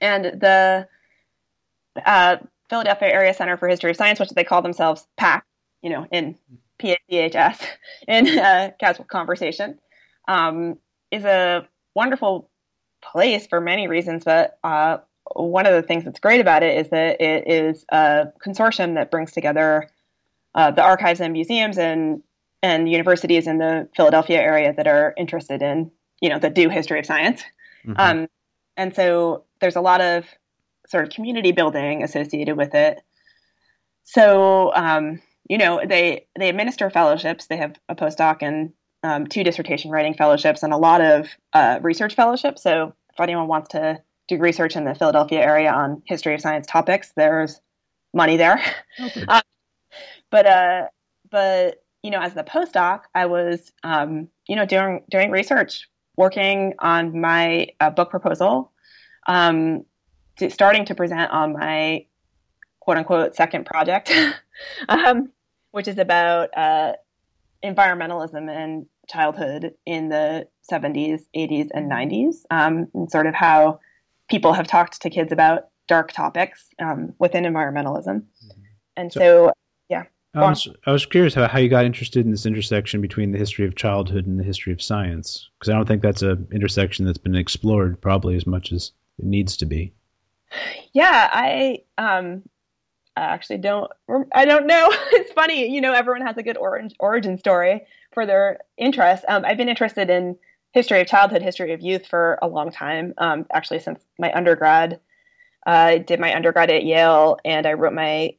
the Philadelphia Area Center for History of Science, which they call themselves PAC, you know, in PACHS, in casual conversation, is a wonderful place for many reasons, but one of the things that's great about it is that it is a consortium that brings together the archives and museums and universities in the Philadelphia area that are interested in, you know, that do history of science. Mm-hmm. And so there's a lot of sort of community building associated with it. So, you know, they administer fellowships. They have a postdoc and 2 dissertation writing fellowships, and a lot of research fellowships. So if anyone wants to do research in the Philadelphia area on history of science topics, there's money there. Okay. But you know, as the postdoc, I was you know, doing research, working on my book proposal, starting to present on my quote unquote second project, which is about environmentalism and childhood in the 70s, 80s, and 90s, and sort of how people have talked to kids about dark topics within environmentalism. Mm-hmm. And so yeah. I was curious how you got interested in this intersection between the history of childhood and the history of science, because I don't think that's an intersection that's been explored probably as much as it needs to be. Yeah, I actually don't. I don't know. It's funny, you know. Everyone has a good origin story for their interest. I've been interested in history of childhood, history of youth for a long time. Actually, since my undergrad, I did my undergrad at Yale, and I wrote my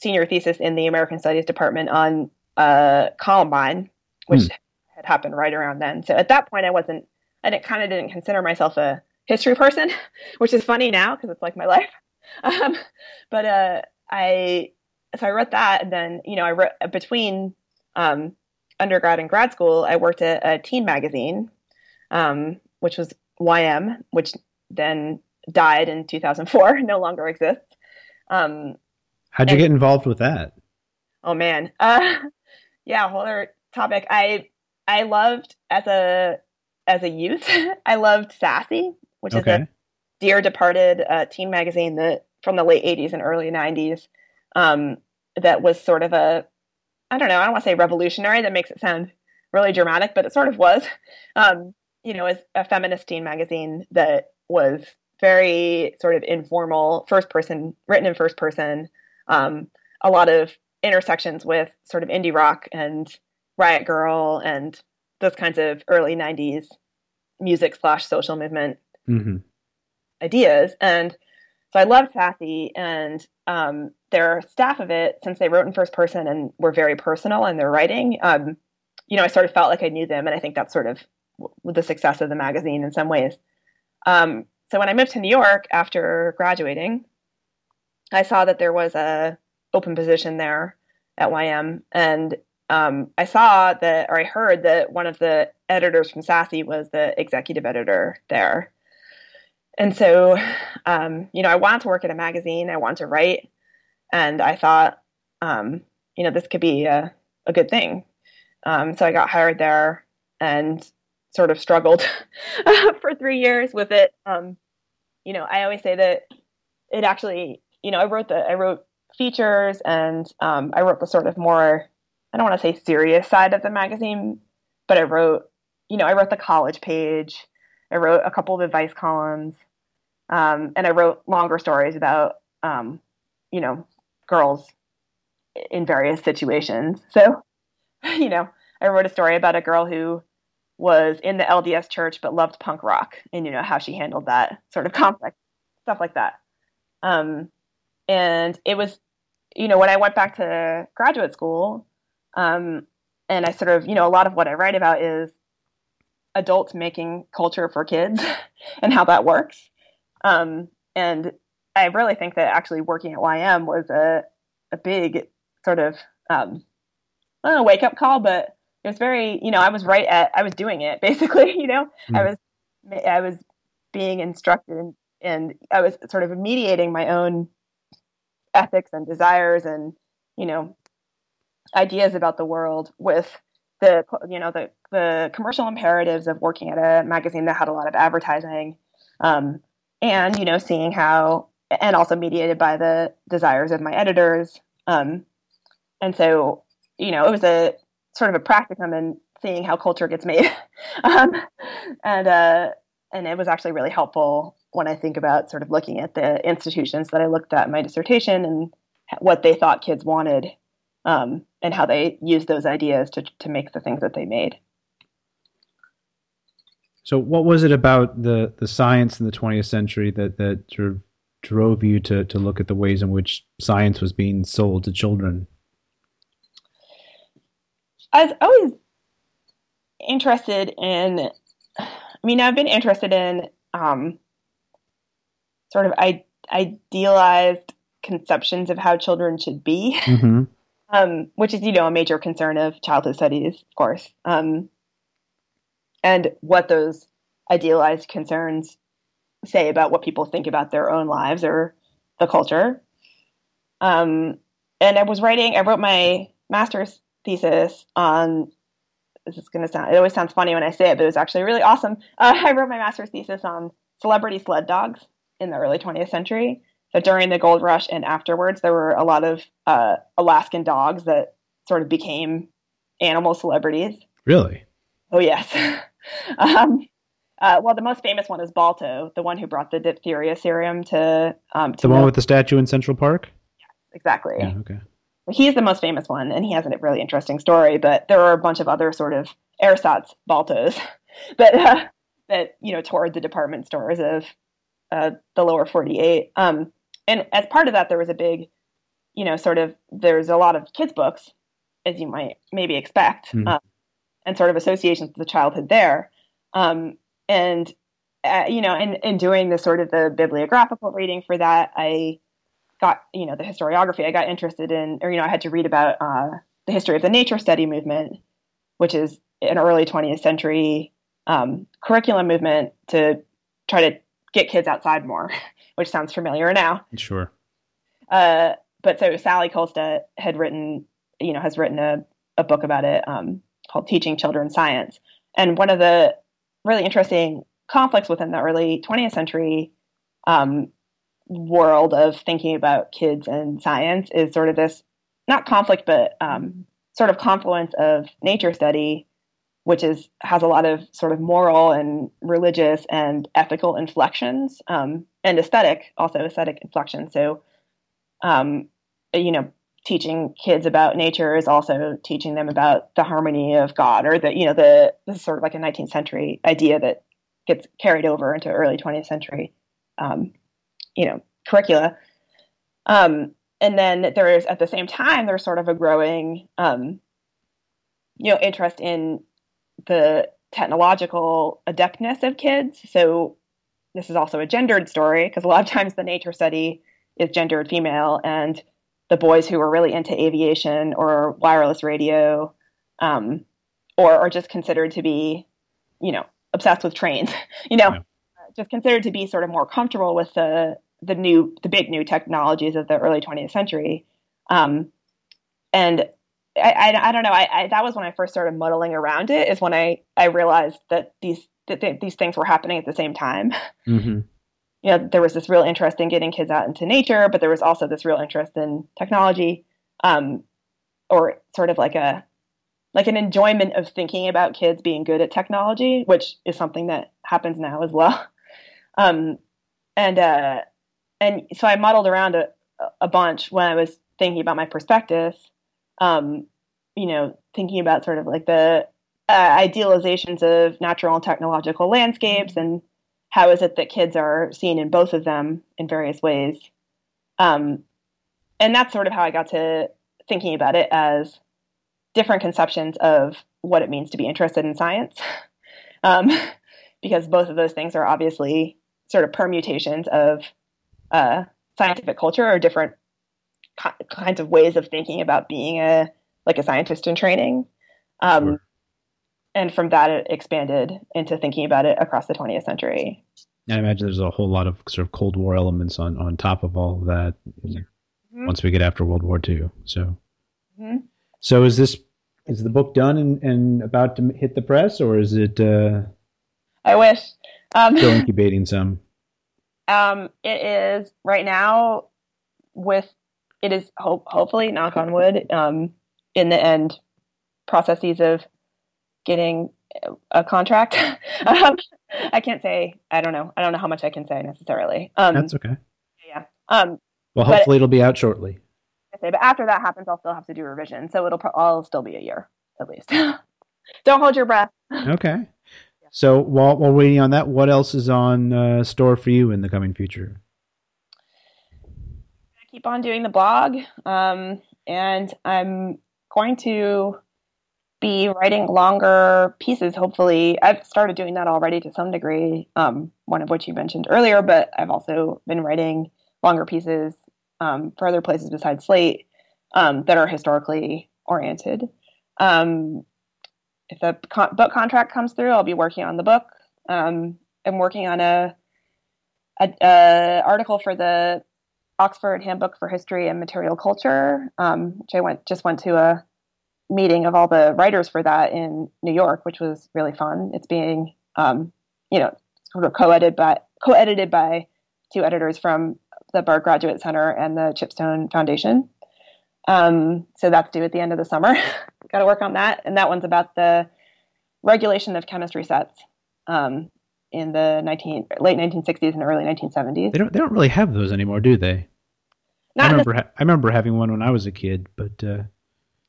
senior thesis in the American Studies department on Columbine, which had happened right around then. So at that point, I didn't consider myself a history person, which is funny now because it's like my life. I wrote that, and then, you know, I wrote between undergrad and grad school, I worked at a teen magazine, which was YM, which then died in 2004, no longer exists. How'd you get involved with that? Oh man. Yeah, whole other topic. I loved as a as a youth, I loved Sassy, which is a Dear Departed teen magazine that from the late 80s and early 90s that was sort of a, I don't know, I don't want to say revolutionary, that makes it sound really dramatic, but it sort of was, you know, as a feminist teen magazine that was very sort of informal, first person, written in first person, a lot of intersections with sort of indie rock and Riot Girl and those kinds of early 90s music/social movement ideas. And so I loved Sassy, and their staff of it, since they wrote in first person and were very personal in their writing, you know, I sort of felt like I knew them. And I think that's sort of the success of the magazine in some ways. So when I moved to New York after graduating, I saw that there was a open position there at YM. And I saw that, or I heard that one of the editors from Sassy was the executive editor there. And so, you know, I wanted to work at a magazine. I wanted to write. And I thought, you know, this could be a good thing. So I got hired there and sort of struggled for 3 years with it. You know, I always say that it actually, you know, I wrote features and I wrote the sort of more, I don't want to say serious side of the magazine, but I wrote the college page. I wrote a couple of advice columns, and I wrote longer stories about, you know, girls in various situations. So, you know, I wrote a story about a girl who was in the LDS church but loved punk rock, and, you know, how she handled that sort of conflict, stuff like that. And it was, you know, when I went back to graduate school, and I sort of, you know, a lot of what I write about is adults making culture for kids and how that works. And I really think that actually working at YM was a big sort of, I don't know, wake up call, but it was very, you know, I was doing it basically, you know, I was being instructed and I was sort of mediating my own ethics and desires and, you know, ideas about the world with the, you know, the commercial imperatives of working at a magazine that had a lot of advertising, and, you know, seeing how, and also mediated by the desires of my editors. And so, you know, it was a sort of a practicum in seeing how culture gets made. And it was actually really helpful when I think about sort of looking at the institutions that I looked at in my dissertation and what they thought kids wanted, and how they used those ideas to make the things that they made. So what was it about the science in the 20th century that sort of drove you to look at the ways in which science was being sold to children? I was always interested in, I've been interested in sort of idealized conceptions of how children should be, which is, you know, a major concern of childhood studies, of course, and what those idealized concerns say about what people think about their own lives or the culture. And I wrote my master's thesis on, it always sounds funny when I say it, but it was actually really awesome. I wrote my master's thesis on celebrity sled dogs in the early 20th century. So during the gold rush and afterwards, there were a lot of Alaskan dogs that sort of became animal celebrities. Really? Oh, yes. Well, the most famous one is Balto, the one who brought the diphtheria serum to the one with the statue in Central Park? Yeah, exactly. Yeah, okay. He's the most famous one, and he has a really interesting story, but there are a bunch of other sort of ersatz Baltos that you know, toured the department stores of the lower 48. And as part of that, there was a big, you know, sort of, there's a lot of kids' books, as you might maybe expect, and sort of associations with the childhood there. You know, in doing the sort of the bibliographical reading for that, I got, you know, the historiography, I got interested in, or, you know, I had to read about the history of the nature study movement, which is an early 20th century curriculum movement to try to get kids outside more, which sounds familiar now. Sure. But so Sally Kolsta has written a book about it called Teaching Children Science. And one of the really interesting conflicts within the early 20th century world of thinking about kids and science is sort of this, not conflict, but sort of confluence of nature study, which is has a lot of sort of moral and religious and ethical inflections and aesthetic inflections. So, you know, teaching kids about nature is also teaching them about the harmony of God, or that, you know, this is sort of like a 19th century idea that gets carried over into early 20th century, you know, curricula. And then there is, at the same time, there's sort of a growing, you know, interest in the technological adeptness of kids. So this is also a gendered story, because a lot of times the nature study is gendered female, and the boys who were really into aviation or wireless radio, or are just considered to be, you know, obsessed with trains, you know, yeah. Just considered to be sort of more comfortable with the big new technologies of the early 20th century. And I don't know, that was when I first started muddling around it, is when I realized that these things were happening at the same time. Mm-hmm. You know, there was this real interest in getting kids out into nature, but there was also this real interest in technology, or sort of like an enjoyment of thinking about kids being good at technology, which is something that happens now as well. And so I muddled around a bunch when I was thinking about my prospectus, you know, thinking about sort of like the idealizations of natural and technological landscapes, and how is it that kids are seen in both of them in various ways? And that's sort of how I got to thinking about it as different conceptions of what it means to be interested in science, because both of those things are obviously sort of permutations of scientific culture, or different kinds of ways of thinking about being a scientist in training. Sure. And from that, it expanded into thinking about it across the 20th century. I imagine there's a whole lot of sort of Cold War elements on top of all of that, mm-hmm. once we get after World War II. So, mm-hmm. So is the book done and about to hit the press, or is it? I wish. Still incubating some. It is right now. Hopefully, knock on wood, in the end processes of getting a contract. I can't say, I don't know how much I can say necessarily. That's okay. Yeah. Well, hopefully it'll be out shortly. But after that happens, I'll still have to do revision. So I'll still be a year at least. Don't hold your breath. Okay. Yeah. So while waiting on that, what else is on store for you in the coming future? I keep on doing the blog. And I'm going to be writing longer pieces, hopefully. I've started doing that already to some degree, one of which you mentioned earlier, but I've also been writing longer pieces for other places besides Slate that are historically oriented. If the book contract comes through, I'll be working on the book. I'm working on a article for the Oxford Handbook for History and Material Culture, which I went to a meeting of all the writers for that in New York, which was really fun. It's being, you know, sort of co-edited by two editors from the Bard Graduate Center and the Chipstone Foundation. So that's due at the end of the summer. Got to work on that. And that one's about the regulation of chemistry sets in the late 1960s and early 1970s. They don't really have those anymore, do they? I remember having one when I was a kid, but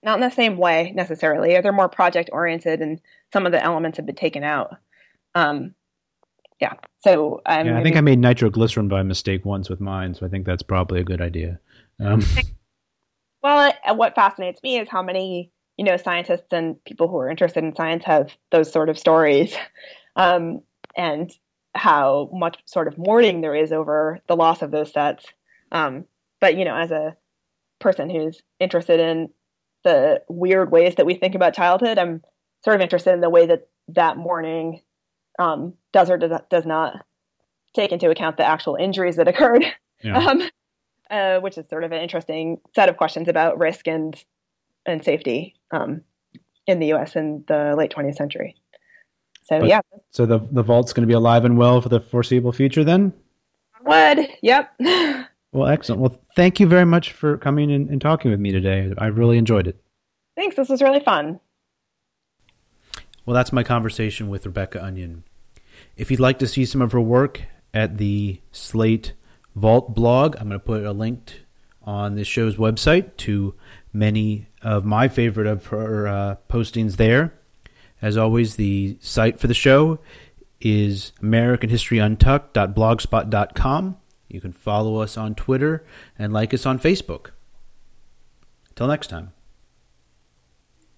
not in the same way necessarily. They're more project oriented, and some of the elements have been taken out. Yeah. So I think I made nitroglycerin by mistake once with mine, so I think that's probably a good idea. Well, what fascinates me is how many, you know, scientists and people who are interested in science have those sort of stories, and how much sort of mourning there is over the loss of those sets. But, you know, as a person who's interested in the weird ways that we think about childhood, I'm sort of interested in the way that morning does or does not take into account the actual injuries that occurred, yeah. Which is sort of an interesting set of questions about risk and safety in the U.S. in the late 20th century. So but, yeah. So the vault's going to be alive and well for the foreseeable future then? Would. Yep. Well, excellent. Well, thank you very much for coming and talking with me today. I really enjoyed it. Thanks. This was really fun. Well, that's my conversation with Rebecca Onion. If you'd like to see some of her work at the Slate Vault blog, I'm going to put a link on this show's website to many of my favorite of her postings there. As always, the site for the show is AmericanHistoryUntucked.blogspot.com. You can follow us on Twitter and like us on Facebook. Till next time.